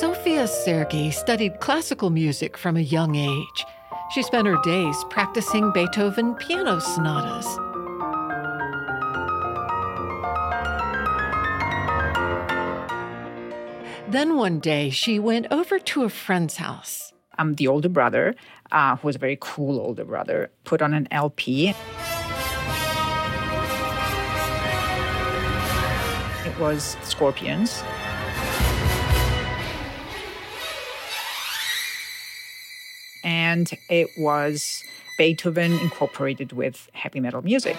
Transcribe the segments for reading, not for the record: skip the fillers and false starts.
Sofia Sergi studied classical music from a young age. She spent her days practicing Beethoven piano sonatas. Then one day, she went over to a friend's house. The older brother, who was a very cool older brother, put on an LP. It was Scorpions. And it was Beethoven incorporated with heavy metal music.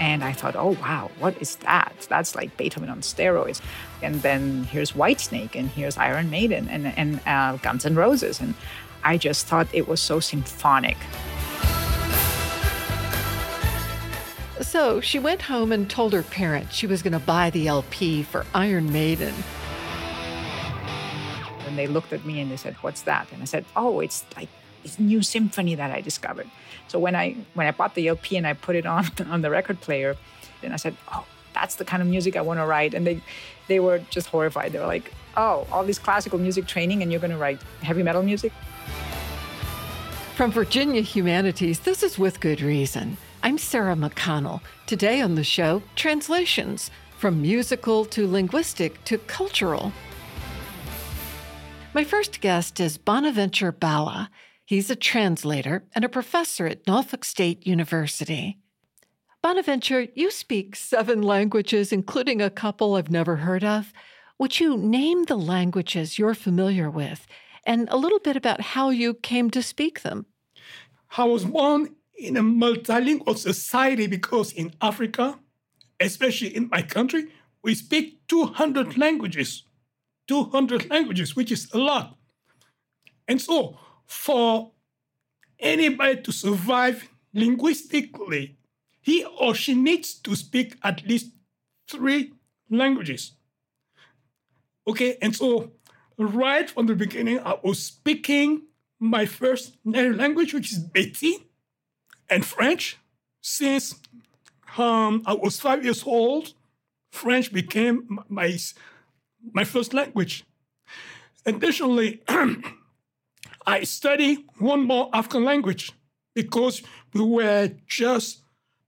And I thought, oh, wow, what is that? That's like Beethoven on steroids. And then here's Whitesnake, and here's Iron Maiden, and Guns N' Roses. And I just thought it was so symphonic. So she went home and told her parents she was going to buy the LP for Iron Maiden. And they looked at me and they said, what's that? And I said, oh, it's like this new symphony that I discovered. So when I bought the LP and I put it on the record player, then I said, oh, that's the kind of music I want to write. And they were just horrified. They were like, oh, all this classical music training and you're going to write heavy metal music? From Virginia Humanities, this is With Good Reason. I'm Sarah McConnell. Today on the show, translations from musical to linguistic to cultural. My first guest is Bonaventure Bala. He's a translator and a professor at Norfolk State University. Bonaventure, you speak 7 languages, including a couple I've never heard of. Would you name the languages you're familiar with and a little bit about how you came to speak them? I was born in a multilingual society because in Africa, especially in my country, we speak 200 languages. 200 languages, which is a lot. And so, for anybody to survive linguistically, he or she needs to speak at least 3 languages. Okay, and so right from the beginning, I was speaking my first native language, which is Beti, and French. Since I was 5 years old, French became my first language. Additionally, I study one more African language because we were just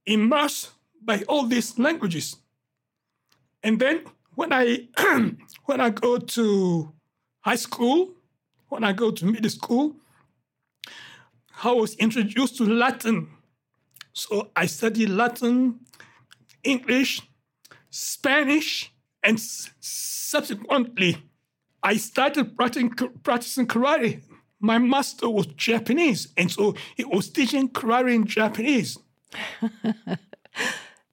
immersed by all these languages. And then when I go to high school, when I go to middle school, I was introduced to Latin. So I studied Latin, English, Spanish, and subsequently, I started practicing karate. My master was Japanese, and so he was teaching karate in Japanese.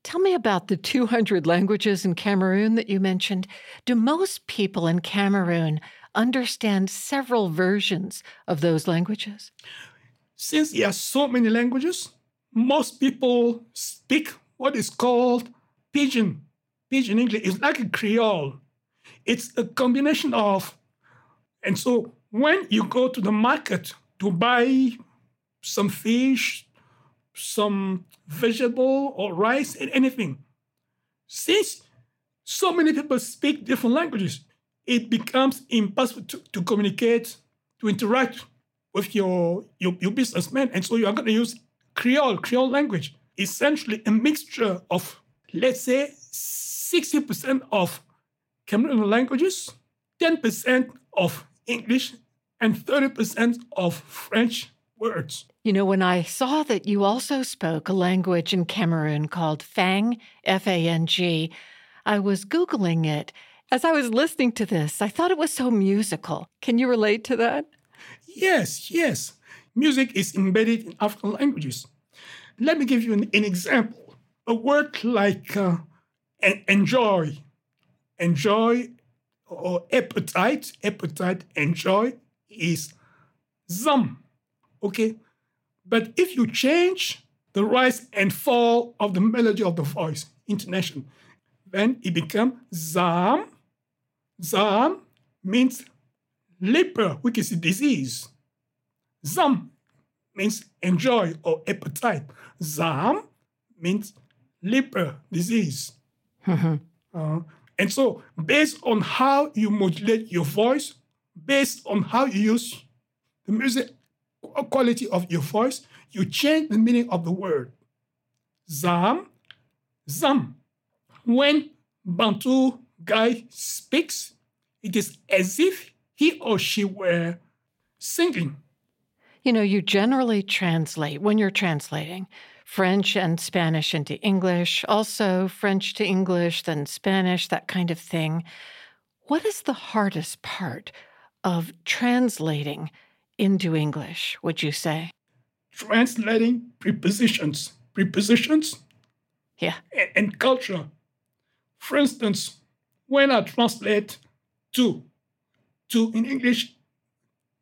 Tell me about the 200 languages in Cameroon that you mentioned. Do most people in Cameroon understand several versions of those languages? Since there are so many languages, most people speak what is called pidgin. Pidgin English is like a Creole. It's a combination of, and so when you go to the market to buy some fish, some vegetable or rice and anything, since so many people speak different languages, it becomes impossible to communicate, to interact with your businessman. And so you are going to use Creole language, essentially a mixture of, let's say, 60% of Cameroonian languages, 10% of English, and 30% of French words. You know, when I saw that you also spoke a language in Cameroon called Fang, F-A-N-G, I was Googling it. As I was listening to this, I thought it was so musical. Can you relate to that? Yes. Music is embedded in African languages. Let me give you an example. A word like enjoy, or appetite, enjoy is zam, okay? But if you change the rise and fall of the melody of the voice, intonation, then it becomes zam. Zam means leper, which is a disease. Zam means enjoy or appetite. Zam means leper, disease. Mm-hmm. And so based on how you modulate your voice, based on how you use the music quality of your voice, you change the meaning of the word. Zam, zam. When Bantu guy speaks, it is as if he or she were singing. You know, you generally translate, when you're translating, French and Spanish into English, also French to English, then Spanish, that kind of thing. What is the hardest part of translating into English, would you say? Translating prepositions. Prepositions? Yeah. And culture. For instance, when I translate to in English,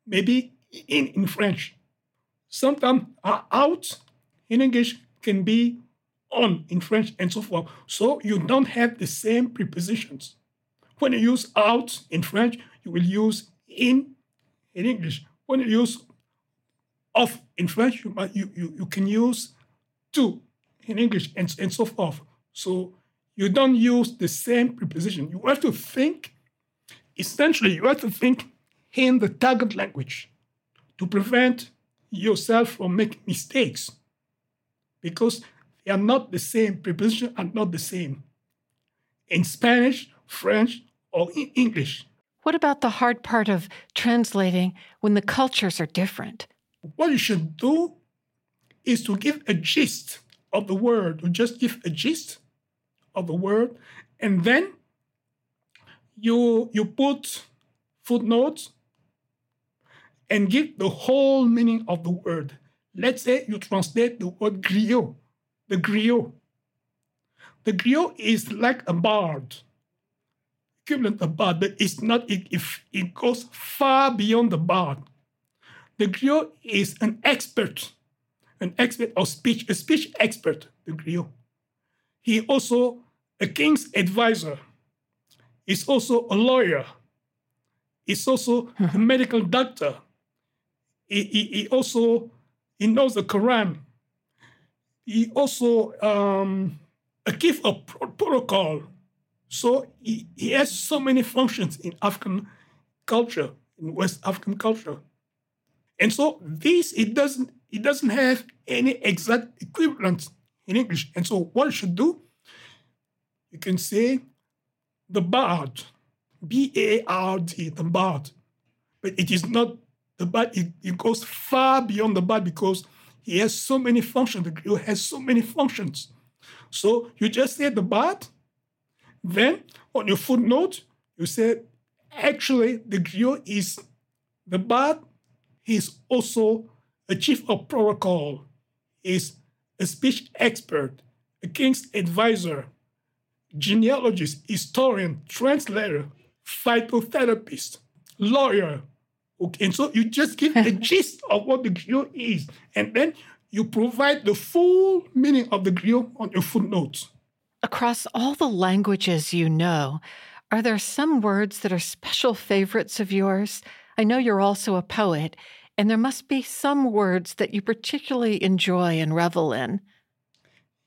maybe in French. Sometimes out in English can be on in French and so forth. So you don't have the same prepositions. When you use out in French, you will use in English. When you use off in French, you can use to in English and so forth. So you don't use the same preposition. You have to think, essentially, you have to think in the target language to prevent yourself from making mistakes because they are not the same, prepositions are not the same in Spanish, French, or in English. What about the hard part of translating when the cultures are different? What you should do is to give a gist of the word, you just give a gist of the word, and then you put footnotes and give the whole meaning of the word. Let's say you translate the word griot, the griot. The griot is like a bard, equivalent of bard, but it's not, if it goes far beyond the bard. The griot is an expert of speech, a speech expert, the griot. He also a king's advisor. He's also a lawyer. He's also a medical doctor. He knows the Quran. He also a chief of protocol. So he has so many functions in African culture, in West African culture. And so this, it doesn't have any exact equivalent in English. And so what you should do, you can say the bard, B-A-R-D, the bard. But it is not the bard, it goes far beyond the bard because he has so many functions, the griot has so many functions. So you just say the bard, then on your footnote, you say, actually, the griot is the bard, he's also a chief of protocol, he's a speech expert, a king's advisor, genealogist, historian, translator, phytotherapist, lawyer. Okay, and so you just give the gist of what the griot is, and then you provide the full meaning of the griot on your footnotes. Across all the languages you know, are there some words that are special favorites of yours? I know you're also a poet, and there must be some words that you particularly enjoy and revel in.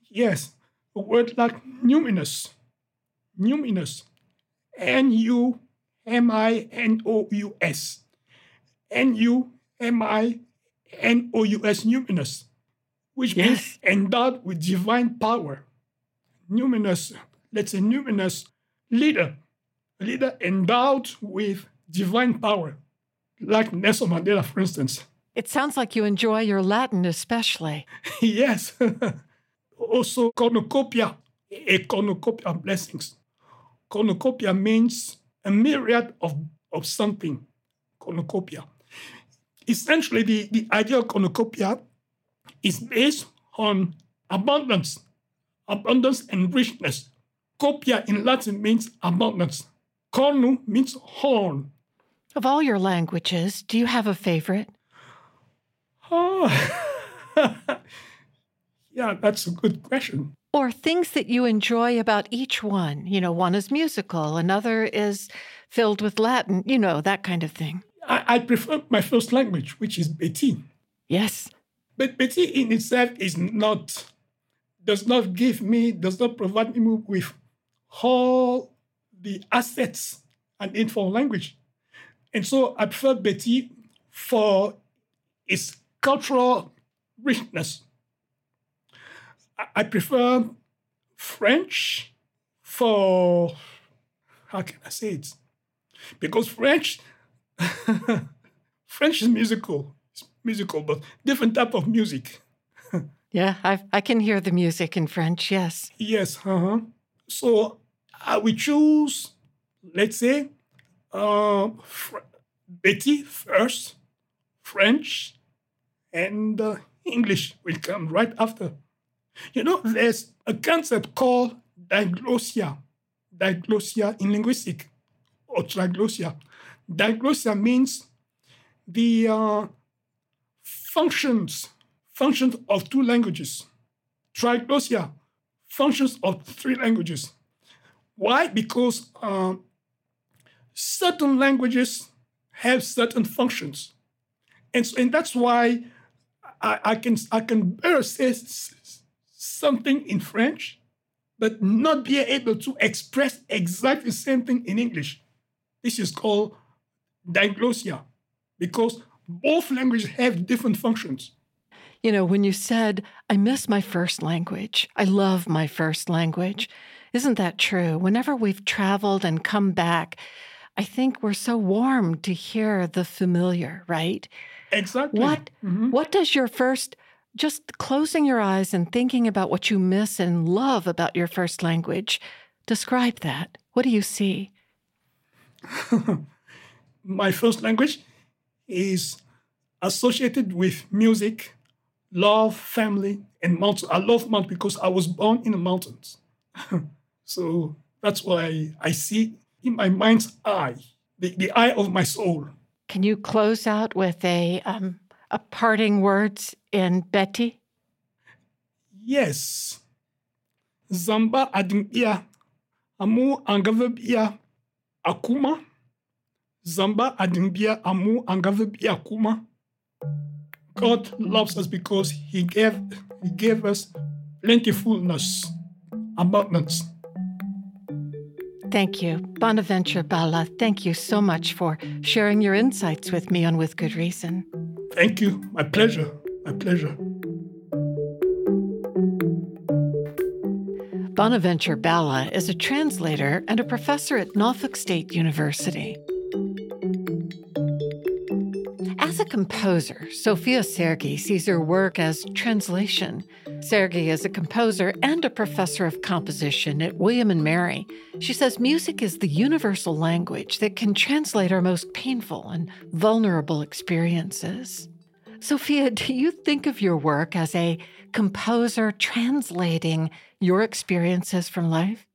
Yes, a word like numinous. Numinous. N-U-M-I-N-O-U-S. N-U-M-I-N-O-U-S, numinous, which means endowed with divine power. Numinous, let's say numinous leader. A leader endowed with divine power, like Nelson Mandela, for instance. It sounds like you enjoy your Latin especially. Yes. Also, cornucopia, a cornucopia of blessings. Cornucopia means a myriad of something, cornucopia. Essentially, the idea of cornucopia is based on abundance and richness. Copia in Latin means abundance. Cornu means horn. Of all your languages, do you have a favorite? Oh, yeah, that's a good question. Or things that you enjoy about each one. You know, one is musical, another is filled with Latin, you know, that kind of thing. I prefer my first language, which is Beti. Yes. But Beti in itself does not provide me with all the assets and informal language. And so I prefer Beti for its cultural richness. I prefer French for, how can I say it? Because French is musical. It's musical, but different type of music. Yeah, I can hear the music in French, yes. Yes, uh-huh. So I will choose, let's say, Beti first, French, and English will come right after. You know, there's a concept called diglossia. Diglossia in linguistics, or triglossia. Diglossia means the functions of two languages. Triglossia, functions of three languages. Why? Because certain languages have certain functions, and that's why I can better say something in French, but not be able to express exactly the same thing in English. This is called diglossia, because both languages have different functions. You know, when you said, I miss my first language, I love my first language, isn't that true? Whenever we've traveled and come back, I think we're so warmed to hear the familiar, right? Exactly. What does your first, just closing your eyes and thinking about what you miss and love about your first language, describe that. What do you see? My first language is associated with music, love, family, and mountain. I love mountain because I was born in the mountains. So that's why I see in my mind's eye, the eye of my soul. Can you close out with a parting words in Beti? Yes. Zamba adingia, amu angavabia akuma. Zamba adingia, amu angavabia akuma. God loves us because He gave us plentifulness, abundance. Thank you, Bonaventure Bala. Thank you so much for sharing your insights with me on With Good Reason. Thank you. My pleasure. My pleasure. Bonaventure Bala is a translator and a professor at Norfolk State University. As a composer, Sofia Sergi sees her work as translation. Sergi is a composer and a professor of composition at William & Mary. She says music is the universal language that can translate our most painful and vulnerable experiences. Sofia, do you think of your work as a composer translating your experiences from life?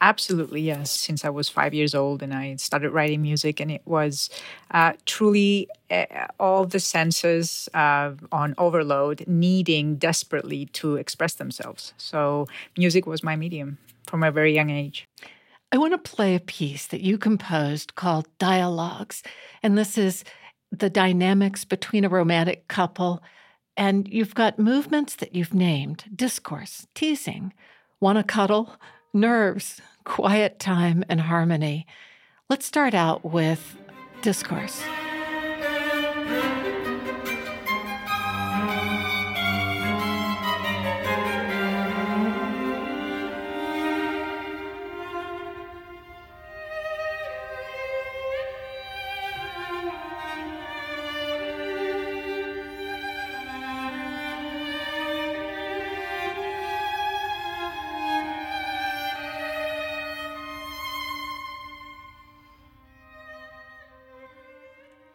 Absolutely, yes. Since I was 5 years old and I started writing music, and it was truly all the senses on overload, needing desperately to express themselves. So music was my medium from a very young age. I want to play a piece that you composed called Dialogues, and this is the dynamics between a romantic couple, and you've got movements that you've named: discourse, teasing, wanna cuddle, nerves, quiet time, and harmony. Let's start out with discourse.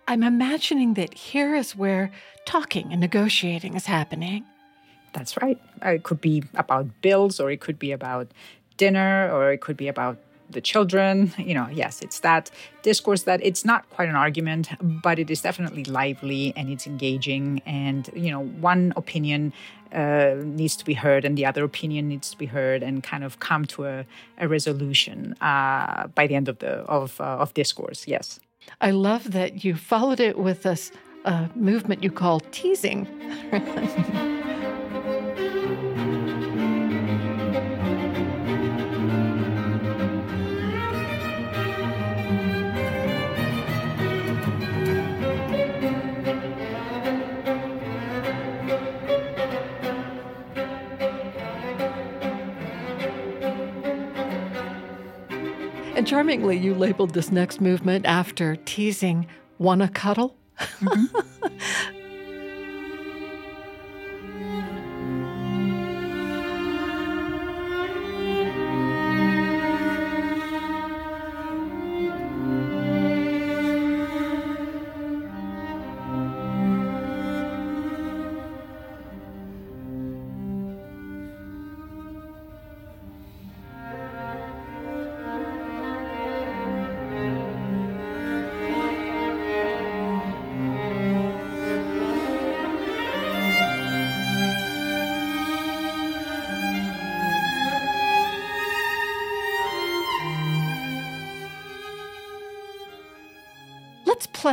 I'm imagining that here is where talking and negotiating is happening. That's right. It could be about bills, or it could be about dinner, or it could be about the children. You know, yes, it's that discourse that it's not quite an argument, but it is definitely lively and it's engaging. And, you know, one opinion needs to be heard and the other opinion needs to be heard, and kind of come to a resolution by the end of the discourse. Yes. I love that you followed it with this movement you call teasing. And charmingly, you labeled this next movement after teasing, "Wanna cuddle?" Mm-hmm.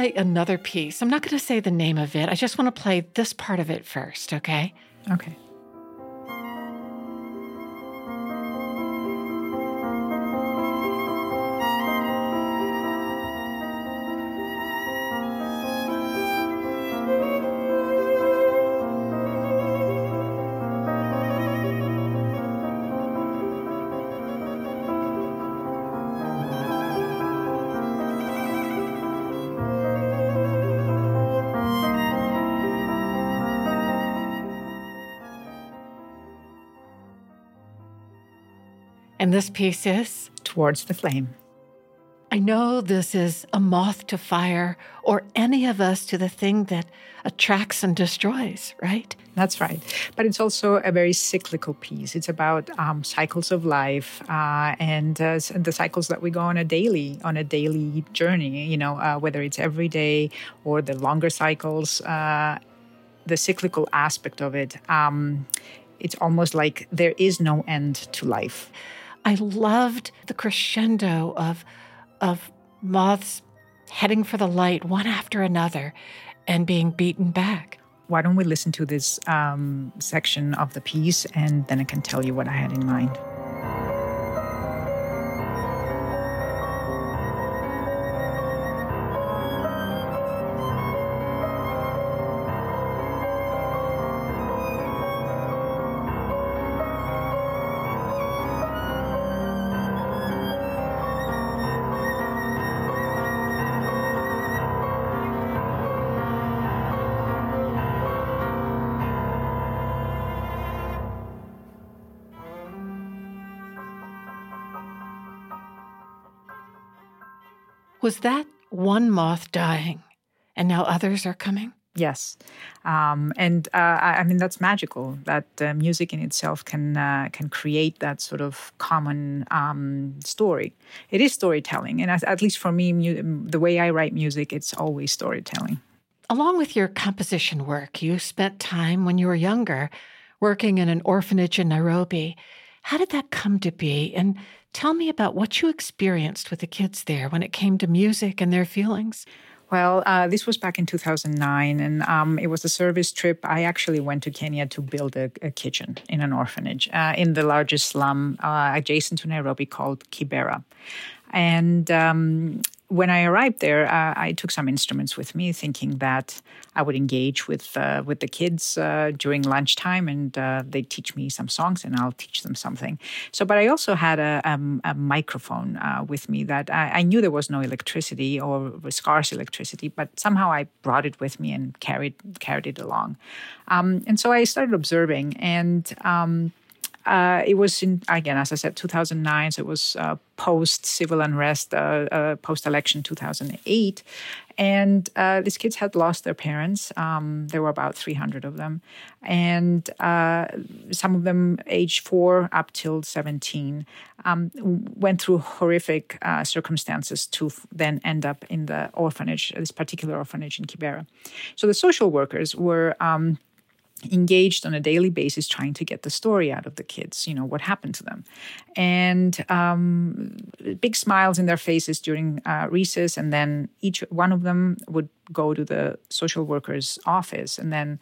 Play another piece. I'm not going to say the name of it. I just want to play this part of it first, okay? Okay. And this piece is? Towards the Flame. I know this is a moth to fire, or any of us to the thing that attracts and destroys, right? That's right. But it's also a very cyclical piece. It's about cycles of life and the cycles that we go on a daily journey, whether it's every day or the longer cycles, the cyclical aspect of it. It's almost like there is no end to life. I loved the crescendo of moths heading for the light one after another and being beaten back. Why don't we listen to this section of the piece, and then I can tell you what I had in mind. Was that one moth dying, and now others are coming? Yes. That's magical, that music in itself can create that sort of common story. It is storytelling, and at least for me, the way I write music, it's always storytelling. Along with your composition work, you spent time when you were younger working in an orphanage in Nairobi. How did that come to be? And tell me about what you experienced with the kids there when it came to music and their feelings. Well, this was back in 2009, and it was a service trip. I actually went to Kenya to build a kitchen in an orphanage in the largest slum adjacent to Nairobi called Kibera. And when I arrived there, I took some instruments with me, thinking that I would engage with the kids during lunchtime, and they'd teach me some songs, and I'll teach them something. So, but I also had a microphone with me that I knew there was no electricity or scarce electricity, but somehow I brought it with me and carried it along. And so I started observing, and it was, as I said, 2009, so it was post-civil unrest, post-election 2008. And these kids had lost their parents. There were about 300 of them. And some of them, age 4 up till 17, went through horrific circumstances to then end up in the orphanage, this particular orphanage in Kibera. So the social workers were engaged on a daily basis trying to get the story out of the kids, what happened to them. And big smiles in their faces during recess, and then each one of them would go to the social worker's office, and then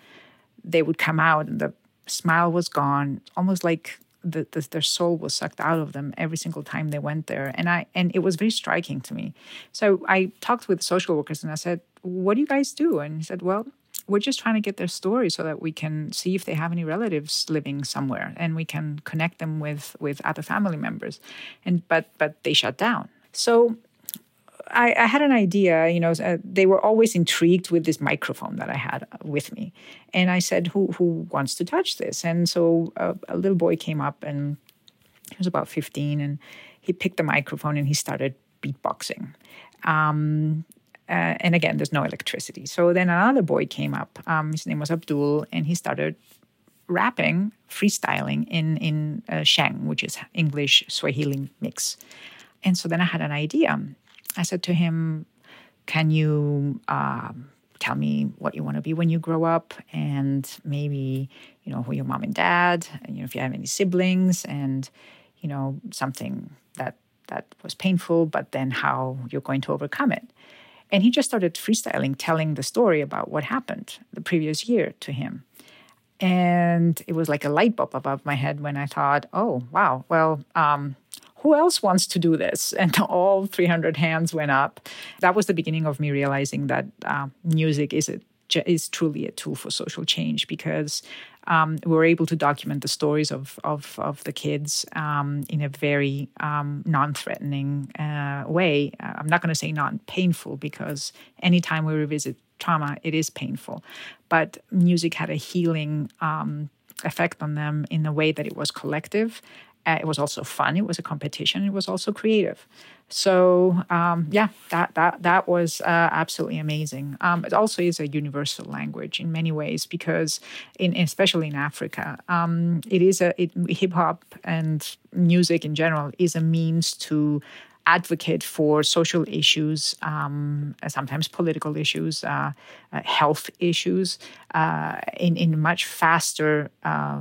they would come out and the smile was gone, almost like their soul was sucked out of them every single time they went there. And it was very striking to me. So I talked with social workers and I said, "What do you guys do?" And he said, "Well, we're just trying to get their story so that we can see if they have any relatives living somewhere, and we can connect them with other family members." But they shut down. So I had an idea, you know, they were always intrigued with this microphone that I had with me. And I said, who wants to touch this? And so a little boy came up, and he was about 15, and he picked the microphone and he started beatboxing. And again, there's no electricity. So then another boy came up, his name was Abdul, and he started rapping, freestyling in Sheng, which is English Swahili mix. And so then I had an idea. I said to him, can you tell me what you want to be when you grow up, and maybe, you know, who your mom and dad, and, you know, if you have any siblings, and, you know, something that was painful, but then how you're going to overcome it. And he just started freestyling, telling the story about what happened the previous year to him. And it was like a light bulb above my head when I thought, oh, wow, well, who else wants to do this? And all 300 hands went up. That was the beginning of me realizing that music is truly a tool for social change, because we're able to document the stories of the kids in a very non-threatening way. I'm not going to say non-painful, because anytime we revisit trauma, it is painful. But music had a healing effect on them in the way that it was collective. It was also fun. It was a competition. It was also creative. So that was absolutely amazing. It also is a universal language in many ways, because especially in Africa, hip hop and music in general is a means to advocate for social issues, sometimes political issues, health issues, in a much faster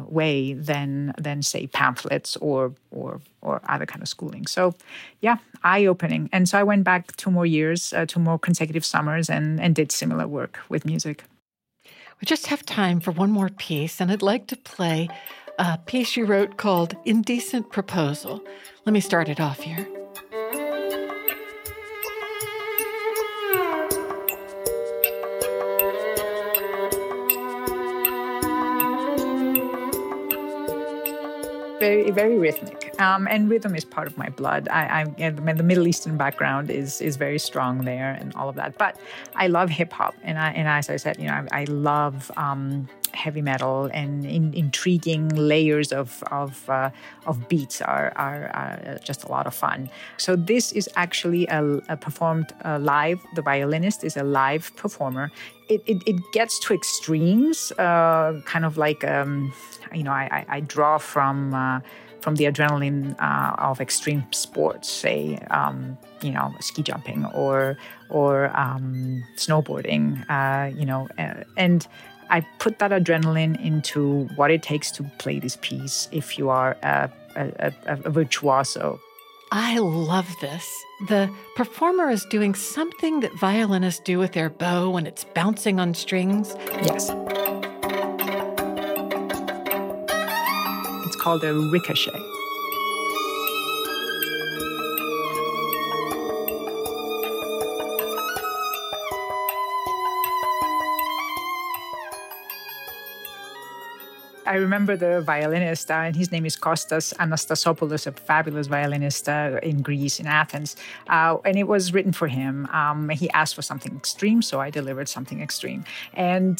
way than say pamphlets or other kind of schooling. So, yeah, eye-opening. And so I went back 2 more years, 2 more consecutive summers, and did similar work with music. We just have time for one more piece, and I'd like to play a piece you wrote called "Indecent Proposal." Let me start it off here. Very, very rhythmic. And rhythm is part of my blood. The Middle Eastern background is very strong there, and all of that. But I love hip hop, and as I said, you know, I love heavy metal, and intriguing layers of beats are just a lot of fun. So this is actually a performed live. The violinist is a live performer. It gets to extremes, kind of like you know, I draw from the adrenaline of extreme sports, say you know, ski jumping or snowboarding, you know, and I put that adrenaline into what it takes to play this piece. If you are a virtuoso. I love this. The performer is doing something that violinists do with their bow when it's bouncing on strings. Yes. It's called a ricochet. I remember the violinist, and his name is Kostas Anastasopoulos, a fabulous violinist in Greece, in Athens. And it was written for him. He asked for something extreme, so I delivered something extreme. And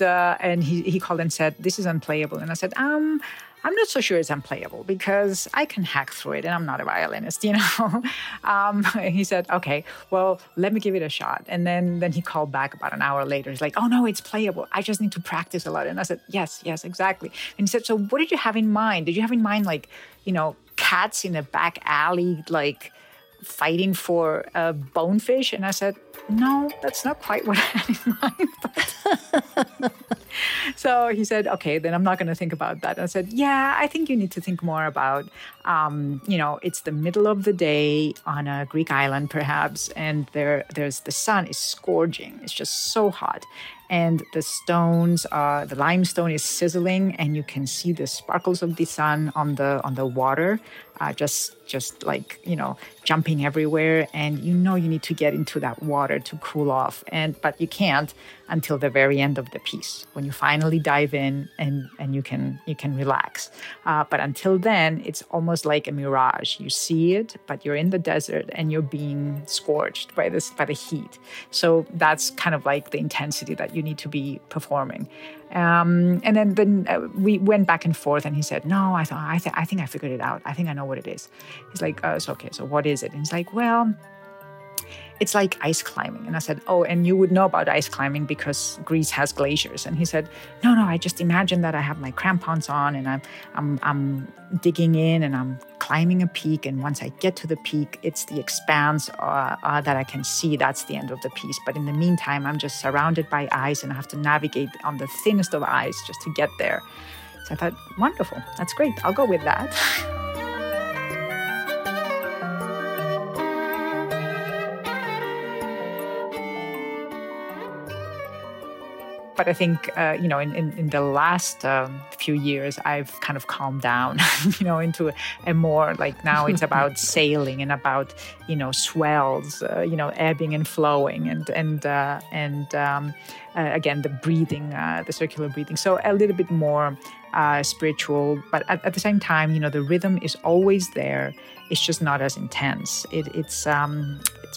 he called and said, this is unplayable. And I said, I'm not so sure it's unplayable, because I can hack through it, and I'm not a violinist, you know. He said, okay, well, let me give it a shot. And then he called back about an hour later. He's like, oh, no, it's playable. I just need to practice a lot. And I said, yes, exactly. And he said, so what did you have in mind? Did you have in mind, like, you know, cats in a back alley, like, fighting for a bonefish? And I said, no, that's not quite what I had in mind. But so he said, okay, then I'm not going to think about that. And I said, yeah, I think you need to think more about, you know, it's the middle of the day on a Greek island, perhaps, and there's the sun is scorching. It's just so hot. and the stones are, the limestone is sizzling, and you can see the sparkles of the sun on the water, just like, you know, jumping everywhere. And you know you need to get into that water to cool off, but you can't until the very end of the piece, when you finally dive in and you can relax. But until then, it's almost like a mirage. You see it, but you're in the desert and you're being scorched by the heat. So that's kind of like the intensity that you need to be performing. And then we went back and forth, and he said, "No, I think I figured it out. I think I know what it is." He's like, "So okay, so what is it?" And he's like, "Well, it's like ice climbing." And I said, "Oh, and you would know about ice climbing because Greece has glaciers." And he said, No, I just imagine that I have my crampons on and I'm digging in and I'm climbing a peak. And once I get to the peak, it's the expanse that I can see. That's the end of the piece. But in the meantime, I'm just surrounded by ice and I have to navigate on the thinnest of ice just to get there." So I thought, wonderful. That's great. I'll go with that. But I think, in the last few years, I've kind of calmed down, into a more like, now it's about sailing and about, swells, ebbing and flowing and again, the breathing, the circular breathing. So a little bit more spiritual, but at the same time, the rhythm is always there. It's just not as intense. It's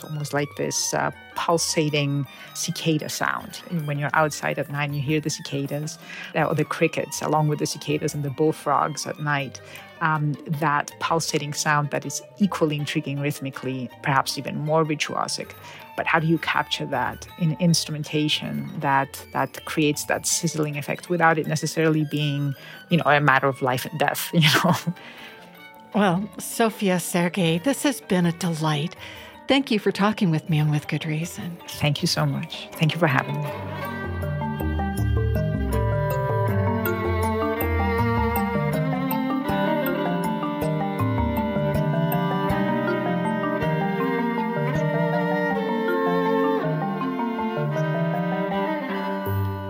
almost like this pulsating cicada sound. And when you're outside at night, you hear the cicadas or the crickets, along with the cicadas and the bullfrogs at night. That pulsating sound that is equally intriguing rhythmically, perhaps even more virtuosic. But how do you capture that in instrumentation that creates that sizzling effect without it necessarily being, a matter of life and death, Well, Sofia Sergi, this has been a delight. Thank you for talking with me on With Good Reason. Thank you so much. Thank you for having me.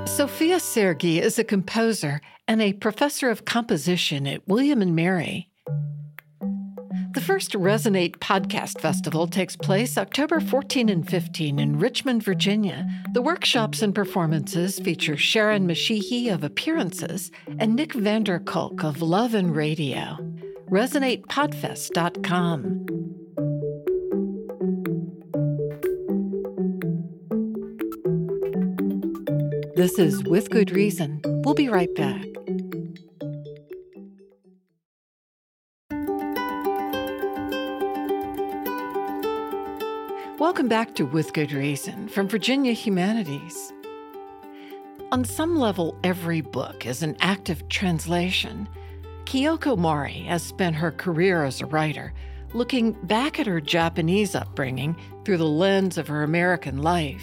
Sofia Sergi is a composer and a professor of composition at William & Mary. The first Resonate Podcast Festival takes place October 14 and 15 in Richmond, Virginia. The workshops and performances feature Sharon Mashihi of Appearances and Nick Vanderkolk of Love and Radio. ResonatePodfest.com. This is With Good Reason. We'll be right back. Welcome back to With Good Reason from Virginia Humanities. On some level, every book is an act of translation. Kyoko Mori has spent her career as a writer looking back at her Japanese upbringing through the lens of her American life.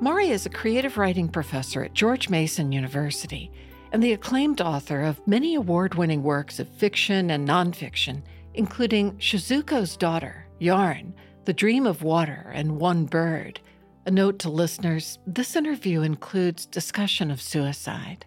Mori is a creative writing professor at George Mason University and the acclaimed author of many award-winning works of fiction and nonfiction, including Shizuko's Daughter, Yarn, The Dream of Water, and One Bird. A note to listeners, this interview includes discussion of suicide.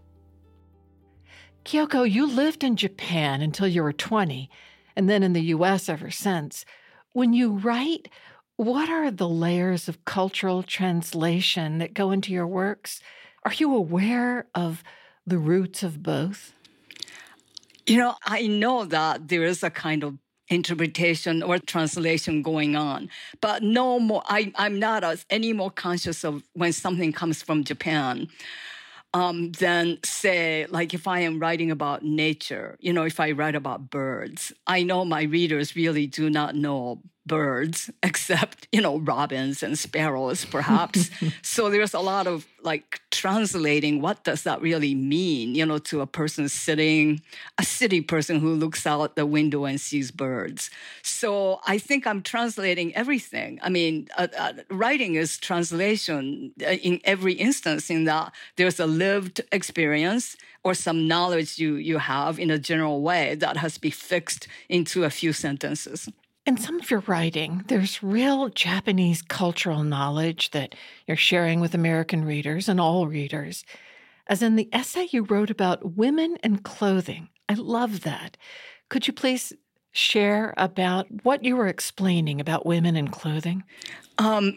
Kyoko, you lived in Japan until you were 20, and then in the U.S. ever since. When you write, what are the layers of cultural translation that go into your works? Are you aware of the roots of both? I know that there is a kind of interpretation or translation going on, but no more. I'm not any more conscious of when something comes from Japan than, say, like if I am writing about nature, if I write about birds. I know my readers really do not know birds, except, robins and sparrows, perhaps. So there's a lot of translating what does that really mean, to a city person who looks out the window and sees birds. So I think I'm translating everything. I mean, writing is translation in every instance, in that there's a lived experience or some knowledge you have in a general way that has to be fixed into a few sentences. In some of your writing, there's real Japanese cultural knowledge that you're sharing with American readers and all readers, as in the essay you wrote about women and clothing. I love that. Could you please share about what you were explaining about women and clothing?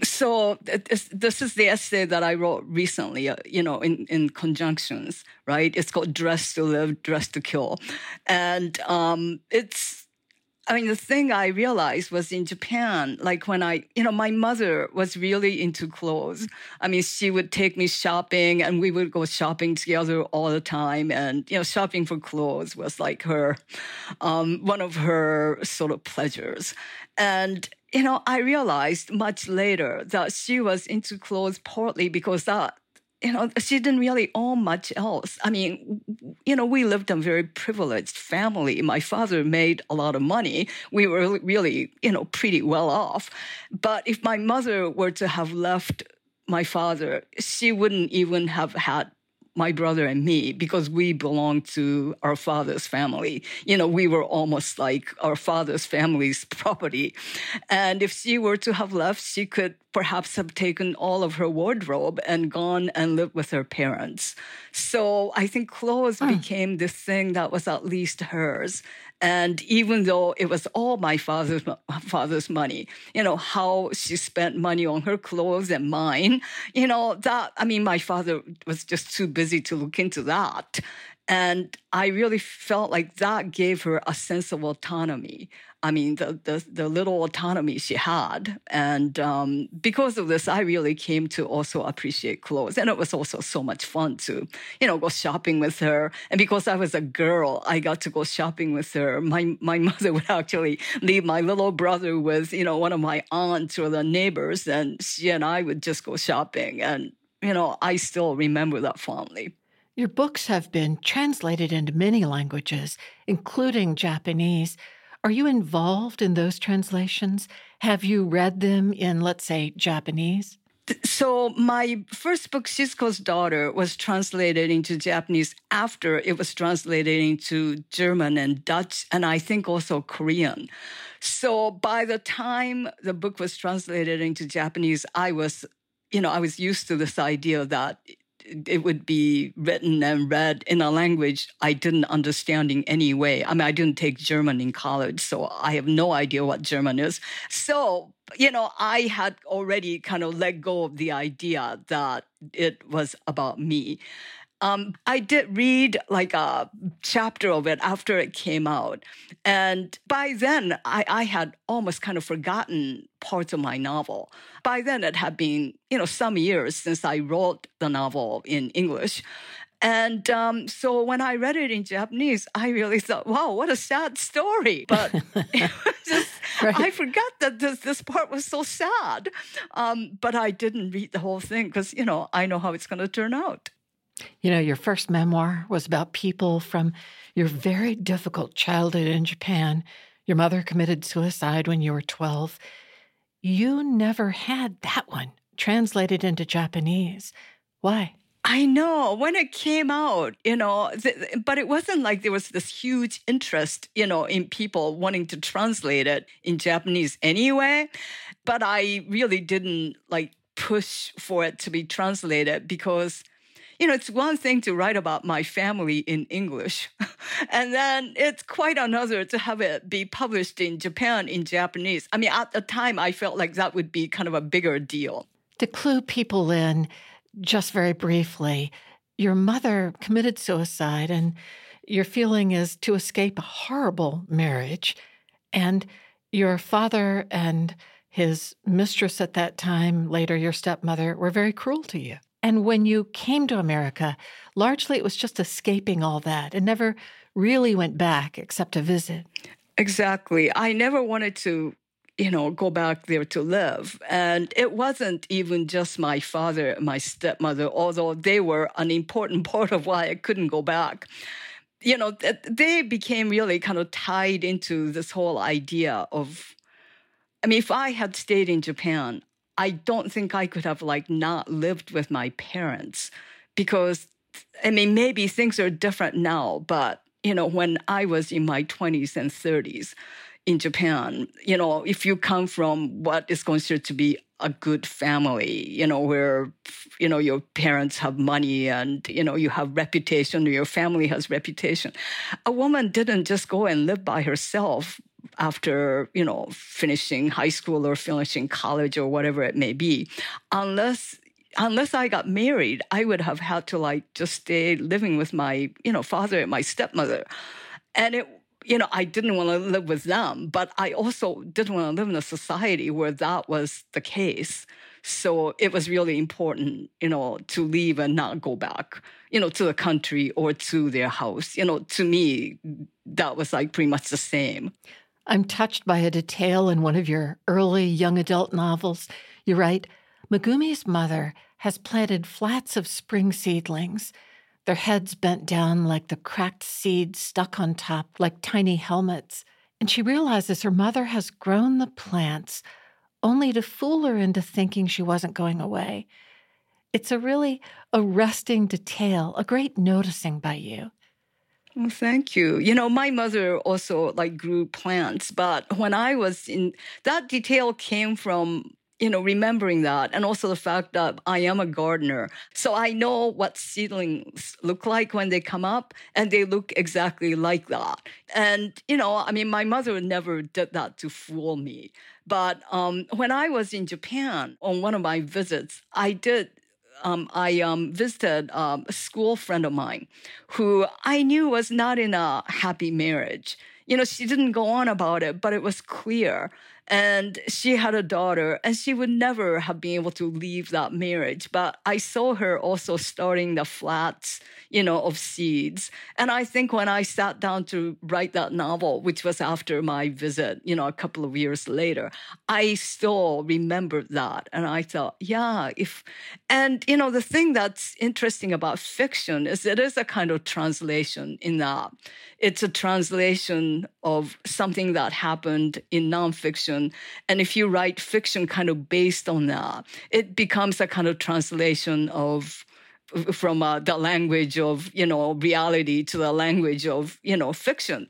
So this is the essay that I wrote recently, in conjunctions, right? It's called Dress to Live, Dress to Kill. And the thing I realized was in Japan, like when my mother was really into clothes. I mean, she would take me shopping and we would go shopping together all the time. And, shopping for clothes was like her, one of her sort of pleasures. And, I realized much later that she was into clothes partly because that, she didn't really own much else. I mean, we lived in a very privileged family. My father made a lot of money. We were really, pretty well off. But if my mother were to have left my father, she wouldn't even have had my brother and me because we belonged to our father's family. We were almost like our father's family's property. And if she were to have left, she could perhaps have taken all of her wardrobe and gone and lived with her parents. So I think clothes became this thing that was at least hers. And even though it was all my father's money, how she spent money on her clothes and mine, my father was just too busy to look into that. And I really felt like that gave her a sense of autonomy. I mean, the little autonomy she had. And because of this, I really came to also appreciate clothes. And it was also so much fun to, go shopping with her. And because I was a girl, I got to go shopping with her. My mother would actually leave my little brother with, one of my aunts or the neighbors. And she and I would just go shopping. And, I still remember that fondly. Your books have been translated into many languages, including Japanese. Are you involved in those translations? Have you read them in, let's say, Japanese? So my first book, Shizuko's Daughter, was translated into Japanese after it was translated into German and Dutch, and I think also Korean. So by the time the book was translated into Japanese, I was used to this idea that it would be written and read in a language I didn't understand in any way. I mean, I didn't take German in college, so I have no idea what German is. So, I had already kind of let go of the idea that it was about me. I did read like a chapter of it after it came out. And by then, I had almost kind of forgotten parts of my novel. By then, it had been, some years since I wrote the novel in English. And so when I read it in Japanese, I really thought, wow, what a sad story. But it was just, right. I forgot that this part was so sad. But I didn't read the whole thing because, I know how it's going to turn out. Your first memoir was about people from your very difficult childhood in Japan. Your mother committed suicide when you were 12. You never had that one translated into Japanese. Why? I know. When it came out, but it wasn't like there was this huge interest, in people wanting to translate it in Japanese anyway. But I really didn't, push for it to be translated because it's one thing to write about my family in English, and then it's quite another to have it be published in Japan in Japanese. I mean, at the time, I felt like that would be kind of a bigger deal. To clue people in, just very briefly, your mother committed suicide, and your feeling is to escape a horrible marriage, and your father and his mistress at that time, later your stepmother, were very cruel to you. And when you came to America, largely it was just escaping all that. It never really went back except to visit. Exactly. I never wanted to, go back there to live. And it wasn't even just my father and my stepmother, although they were an important part of why I couldn't go back. They became really kind of tied into this whole idea of, I mean, if I had stayed in Japan, I don't think I could have not lived with my parents because, I mean, maybe things are different now, but you know, when I was in my 20s and 30s in Japan, you know, if you come from what is considered to be a good family, you know, where, you know, your parents have money and, you know, you have reputation, or your family has reputation, a woman didn't just go and live by herself after, you know, finishing high school or finishing college or whatever it may be. Unless I got married, I would have had to, like, just stay living with my, you know, father and my stepmother. And it, you know, I didn't want to live with them, but I also didn't want to live in a society where that was the case. So it was really important, you know, to leave and not go back, you know, to the country or to their house. You know, to me, that was like pretty much the same. I'm touched by a detail in one of your early young adult novels. You write, Megumi's mother has planted flats of spring seedlings, their heads bent down like the cracked seeds stuck on top, like tiny helmets. And she realizes her mother has grown the plants only to fool her into thinking she wasn't going away. It's a really arresting detail, a great noticing by you. Well, thank you. You know, my mother also, like, grew plants, but when I was in, that detail came from, you know, remembering that, and also the fact that I am a gardener. So I know what seedlings look like when they come up, and they look exactly like that. And, you know, I mean, my mother never did that to fool me. But when I was in Japan on one of my visits, I visited a school friend of mine who I knew was not in a happy marriage. You know, she didn't go on about it, but it was clear. And she had a daughter, and she would never have been able to leave that marriage. But I saw her also starting the flats, you know, of seeds. And I think when I sat down to write that novel, which was after my visit, you know, a couple of years later, I still remembered that. And I thought, yeah, and, you know, the thing that's interesting about fiction is it is a kind of translation in that. It's a translation of something that happened in nonfiction. And if you write fiction kind of based on that, it becomes a kind of translation of from the language of, you know, reality to the language of, you know, fiction.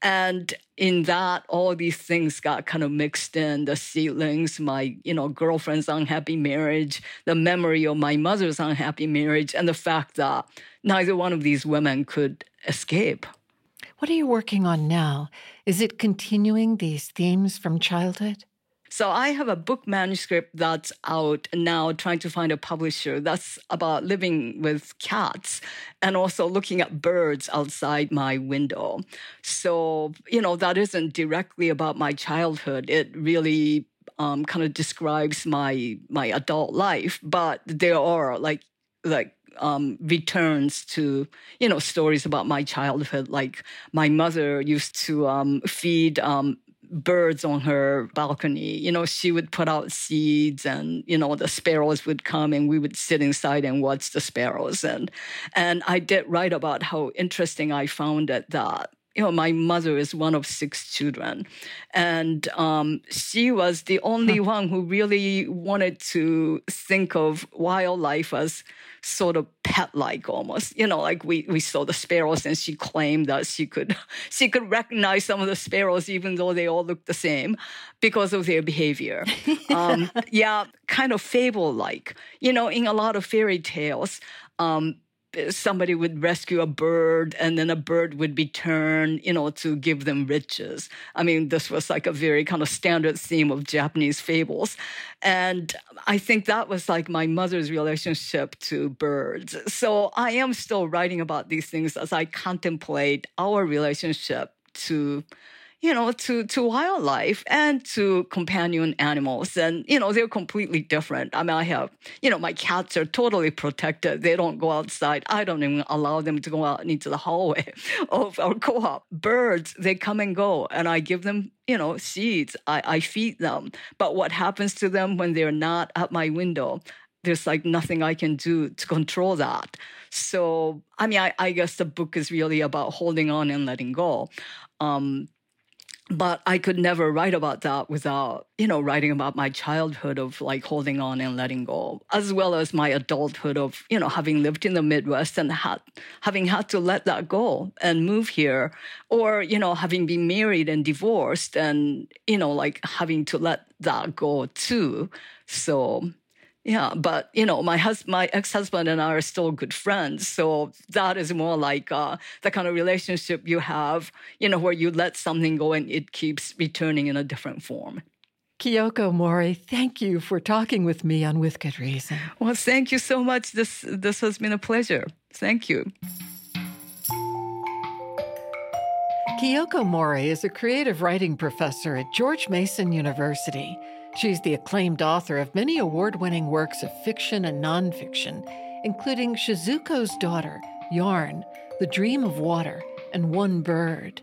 And in that, all these things got kind of mixed in, the seedlings, my, you know, girlfriend's unhappy marriage, the memory of my mother's unhappy marriage, and the fact that neither one of these women could escape. What are you working on now? Is it continuing these themes from childhood? So I have a book manuscript that's out now, trying to find a publisher, that's about living with cats and also looking at birds outside my window. So, you know, that isn't directly about my childhood. It really kind of describes my adult life, but there are like returns to, you know, stories about my childhood. Like my mother used to feed birds on her balcony. You know, she would put out seeds, and, you know, the sparrows would come, and we would sit inside and watch the sparrows. And I did write about how interesting I found it that, you know, my mother is one of 6 children, and she was the only one who really wanted to think of wildlife as sort of pet-like almost. You know, like we saw the sparrows, and she claimed that she could recognize some of the sparrows, even though they all looked the same, because of their behavior. Yeah, kind of fable-like. You know, in a lot of fairy tales, somebody would rescue a bird, and then a bird would return, you know, to give them riches. I mean, this was like a very kind of standard theme of Japanese fables. And I think that was like my mother's relationship to birds. So I am still writing about these things as I contemplate our relationship to, you know, to wildlife and to companion animals. And, you know, they're completely different. I mean, I have, you know, my cats are totally protected. They don't go outside. I don't even allow them to go out into the hallway of our co-op. Birds, they come and go, and I give them, you know, seeds. I feed them. But what happens to them when they're not at my window? There's like nothing I can do to control that. So, I mean, I guess the book is really about holding on and letting go. But I could never write about that without, writing about my childhood of holding on and letting go, as well as my adulthood of, having lived in the Midwest and having had to let that go and move here, or, having been married and divorced and, having to let that go too. So, yeah, but, my ex-husband and I are still good friends. So that is more like the kind of relationship you have, where you let something go and it keeps returning in a different form. Kyoko Mori, thank you for talking with me on With Good Reason. Well, thank you so much. This has been a pleasure. Thank you. Kyoko Mori is a creative writing professor at George Mason University. She's the acclaimed author of many award-winning works of fiction and nonfiction, including Shizuko's Daughter, Yarn, The Dream of Water, and One Bird.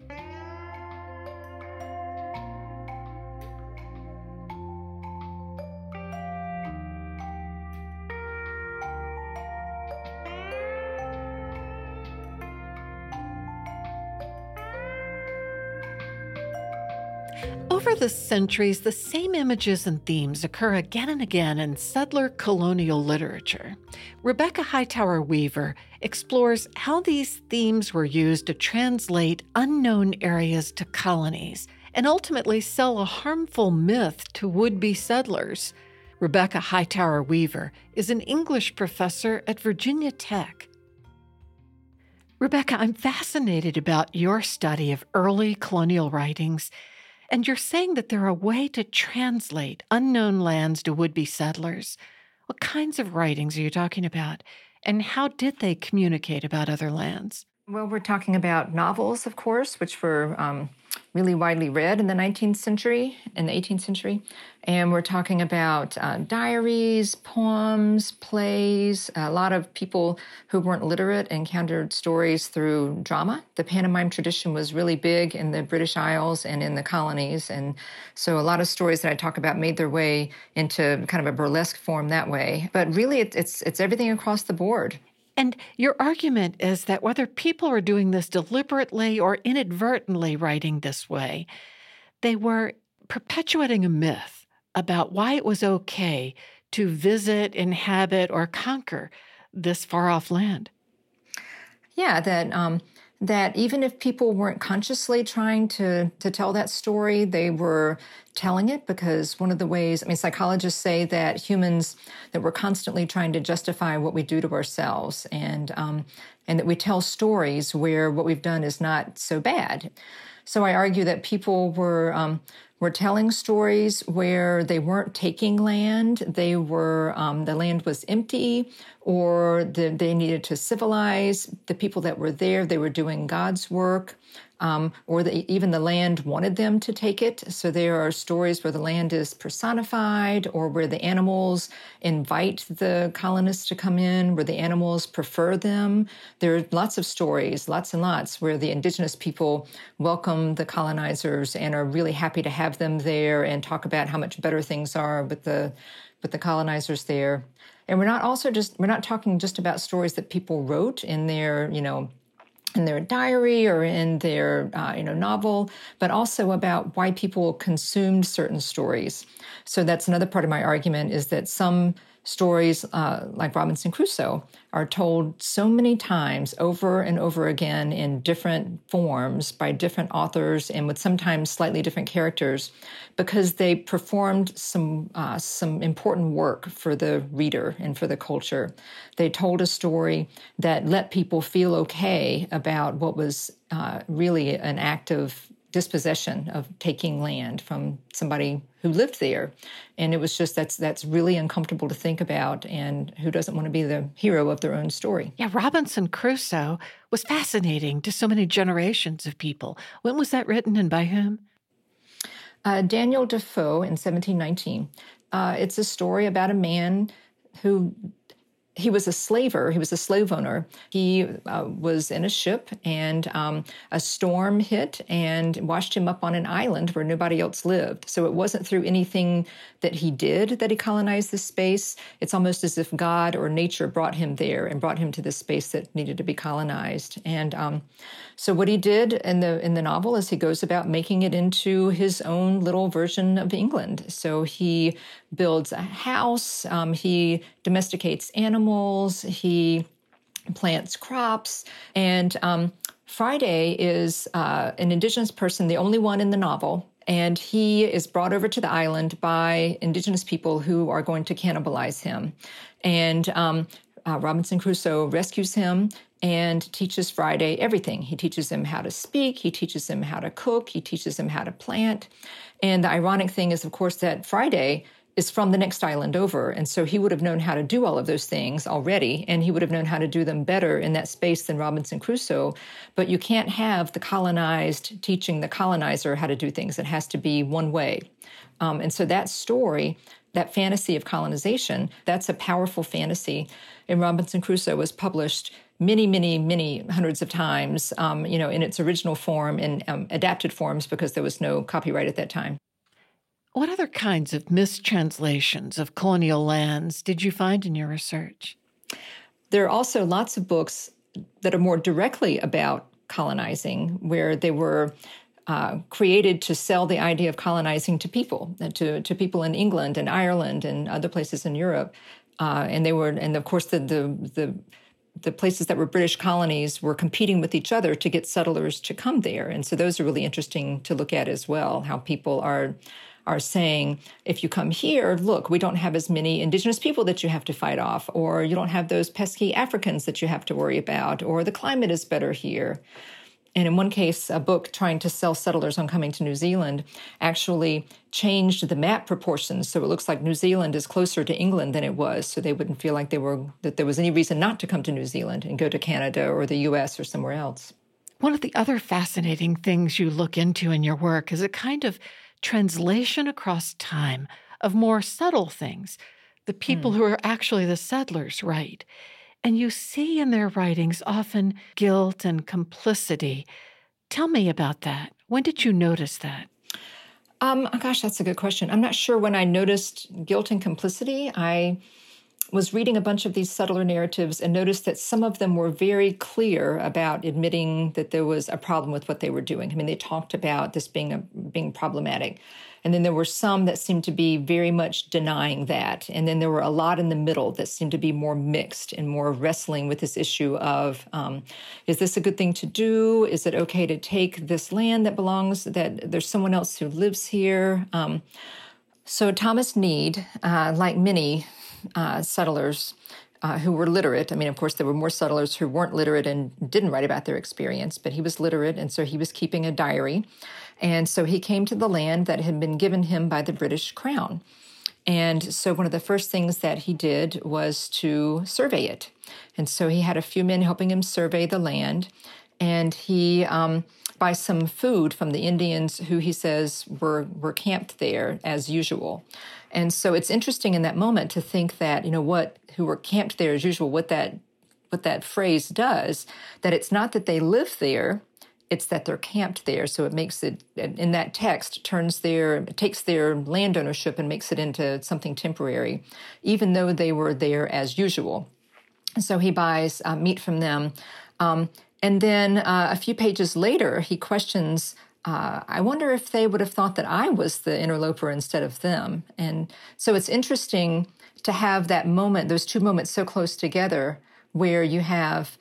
Over the centuries, the same images and themes occur again and again in settler colonial literature. Rebecca Hightower Weaver explores how these themes were used to translate unknown areas to colonies and ultimately sell a harmful myth to would-be settlers. Rebecca Hightower Weaver is an English professor at Virginia Tech. Rebecca, I'm fascinated about your study of early colonial writings. And you're saying that they're a way to translate unknown lands to would-be settlers. What kinds of writings are you talking about? And how did they communicate about other lands? Well, we're talking about novels, of course, which were really widely read in the 19th century, in the 18th century. And we're talking about diaries, poems, plays. A lot of people who weren't literate encountered stories through drama. The pantomime tradition was really big in the British Isles and in the colonies. And so a lot of stories that I talk about made their way into kind of a burlesque form that way. But really, it's everything across the board. And your argument is that whether people are doing this deliberately or inadvertently writing this way, they were perpetuating a myth about why it was okay to visit, inhabit, or conquer this far-off land. Yeah, that even if people weren't consciously trying to tell that story, they were telling it because one of the ways, psychologists say that humans, that we're constantly trying to justify what we do to ourselves and that we tell stories where what we've done is not so bad. So I argue that people were telling stories where they weren't taking land, they were the land was empty, or they needed to civilize the people that were there. They were doing God's work, or even the land wanted them to take it. So there are stories where the land is personified, or where the animals invite the colonists to come in, where the animals prefer them. There are lots of stories, lots and lots, where the indigenous people welcome the colonizers and are really happy to have them there and talk about how much better things are with the colonizers there. And we're not talking just about stories that people wrote in their, in their diary or in their, novel, but also about why people consumed certain stories. So that's another part of my argument is that some stories like Robinson Crusoe are told so many times over and over again in different forms by different authors and with sometimes slightly different characters because they performed some important work for the reader and for the culture. They told a story that let people feel okay about what was really an act of dispossession, of taking land from somebody who lived there. And it was just, that's really uncomfortable to think about, and who doesn't want to be the hero of their own story? Yeah, Robinson Crusoe was fascinating to so many generations of people. When was that written and by whom? Daniel Defoe in 1719. It's a story about a man who He was a slaver. He was a slave owner. He was in a ship, and a storm hit and washed him up on an island where nobody else lived. So it wasn't through anything that he did that he colonized this space. It's almost as if God or nature brought him there and brought him to this space that needed to be colonized. And so what he did in the novel is he goes about making it into his own little version of England. So he builds a house. He domesticates animals. He plants crops. And Friday is an indigenous person, the only one in the novel. And he is brought over to the island by indigenous people who are going to cannibalize him. And Robinson Crusoe rescues him and teaches Friday everything. He teaches him how to speak. He teaches him how to cook. He teaches him how to plant. And the ironic thing is, of course, that Friday is from the next island over. And so he would have known how to do all of those things already, and he would have known how to do them better in that space than Robinson Crusoe. But you can't have the colonized teaching the colonizer how to do things. It has to be one way. And so that story, that fantasy of colonization, that's a powerful fantasy. And Robinson Crusoe was published many, many, many hundreds of times, in its original form and adapted forms because there was no copyright at that time. What other kinds of mistranslations of colonial lands did you find in your research? There are also lots of books that are more directly about colonizing, where they were created to sell the idea of colonizing to people, to people in England and Ireland and other places in Europe. And of course, the places that were British colonies were competing with each other to get settlers to come there. And so those are really interesting to look at as well, how people are saying, if you come here, look, we don't have as many indigenous people that you have to fight off, or you don't have those pesky Africans that you have to worry about, or the climate is better here. And in one case, a book trying to sell settlers on coming to New Zealand actually changed the map proportions, so it looks like New Zealand is closer to England than it was, so they wouldn't feel like that there was any reason not to come to New Zealand and go to Canada or the U.S. or somewhere else. One of the other fascinating things you look into in your work is a kind of translation across time of more subtle things, the people who are actually the settlers write. And you see in their writings often guilt and complicity. Tell me about that. When did you notice that? That's a good question. I'm not sure when I noticed guilt and complicity. I was reading a bunch of these settler narratives and noticed that some of them were very clear about admitting that there was a problem with what they were doing. I mean, they talked about this being problematic. And then there were some that seemed to be very much denying that. And then there were a lot in the middle that seemed to be more mixed and more wrestling with this issue of, is this a good thing to do? Is it okay to take this land that there's someone else who lives here? So Thomas Need, like many settlers who were literate. I mean, of course, there were more settlers who weren't literate and didn't write about their experience, but he was literate, and so he was keeping a diary. And so he came to the land that had been given him by the British Crown. And so one of the first things that he did was to survey it. And so he had a few men helping him survey the land, and he buy some food from the Indians who he says were camped there as usual. And so it's interesting in that moment to think that, who were camped there as usual, what that phrase does, that it's not that they live there, it's that they're camped there. So it makes it, in that text, takes their land ownership and makes it into something temporary, even though they were there as usual. So he buys meat from them. And then a few pages later, he questions, I wonder if they would have thought that I was the interloper instead of them. And so it's interesting to have that moment, those two moments so close together, where you have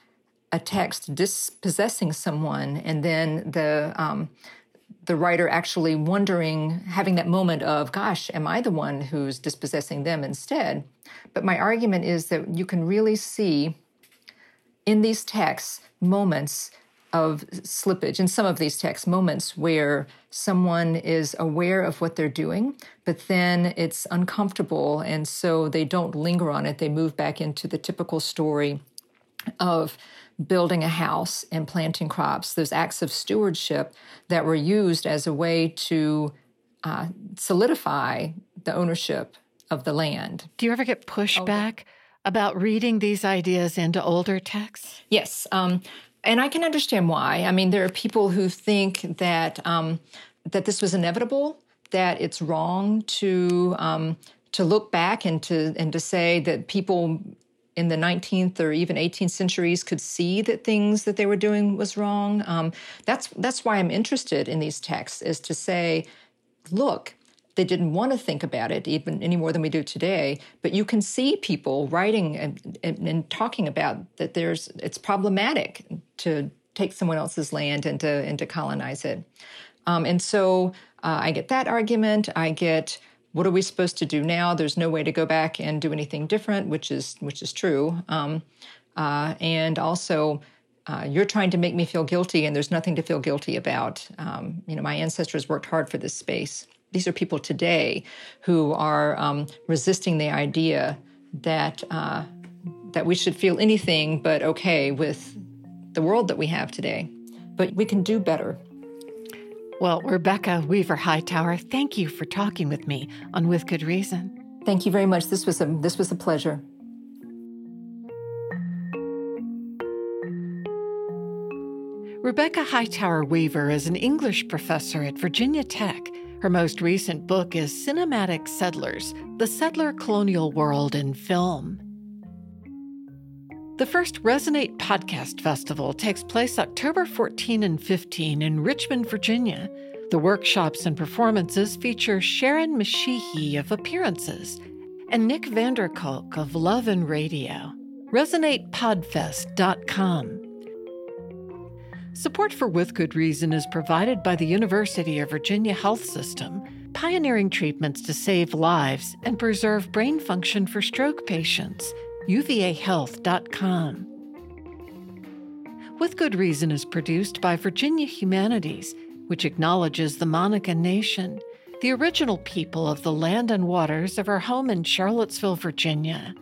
a text dispossessing someone and then the writer actually wondering, having that moment of, gosh, am I the one who's dispossessing them instead? But my argument is that you can really see in these texts moments of slippage, in some of these texts, moments where someone is aware of what they're doing, but then it's uncomfortable, and so they don't linger on it. They move back into the typical story of building a house and planting crops, those acts of stewardship that were used as a way to solidify the ownership of the land. Do you ever get pushback about reading these ideas into older texts? Yes. And I can understand why. I mean, there are people who think that that this was inevitable, that it's wrong to look back and to say that people in the 19th or even 18th centuries could see that things that they were doing was wrong. That's why I'm interested in these texts, is to say, look, they didn't want to think about it even any more than we do today. But you can see people writing and talking about that. It's problematic to take someone else's land and to colonize it. And so I get that argument. I get, what are we supposed to do now? There's no way to go back and do anything different, which is true. And also, you're trying to make me feel guilty, and there's nothing to feel guilty about. My ancestors worked hard for this space. These are people today who are resisting the idea that we should feel anything but okay with the world that we have today. But we can do better. Well, Rebecca Weaver Hightower, thank you for talking with me on With Good Reason. Thank you very much. This was a pleasure. Rebecca Hightower Weaver is an English professor at Virginia Tech. Her most recent book is Cinematic Settlers, The Settler Colonial World in Film. The first Resonate Podcast Festival takes place October 14 and 15 in Richmond, Virginia. The workshops and performances feature Sharon Mashihi of Appearances and Nick Vanderkolk of Love and Radio. ResonatePodfest.com. Support for With Good Reason is provided by the University of Virginia Health System, pioneering treatments to save lives and preserve brain function for stroke patients. uvahealth.com. With Good Reason is produced by Virginia Humanities, which acknowledges the Monacan Nation, the original people of the land and waters of our home in Charlottesville, Virginia.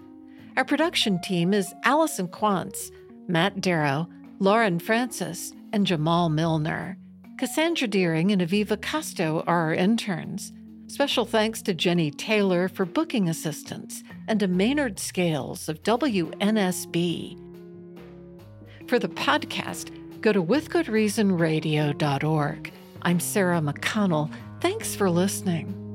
Our production team is Allison Quantz, Matt Darrow, Lauren Francis, and Jamal Milner. Cassandra Deering and Aviva Costo are our interns. Special thanks to Jenny Taylor for booking assistance and to Maynard Scales of WNSB. For the podcast, go to withgoodreasonradio.org. I'm Sarah McConnell. Thanks for listening.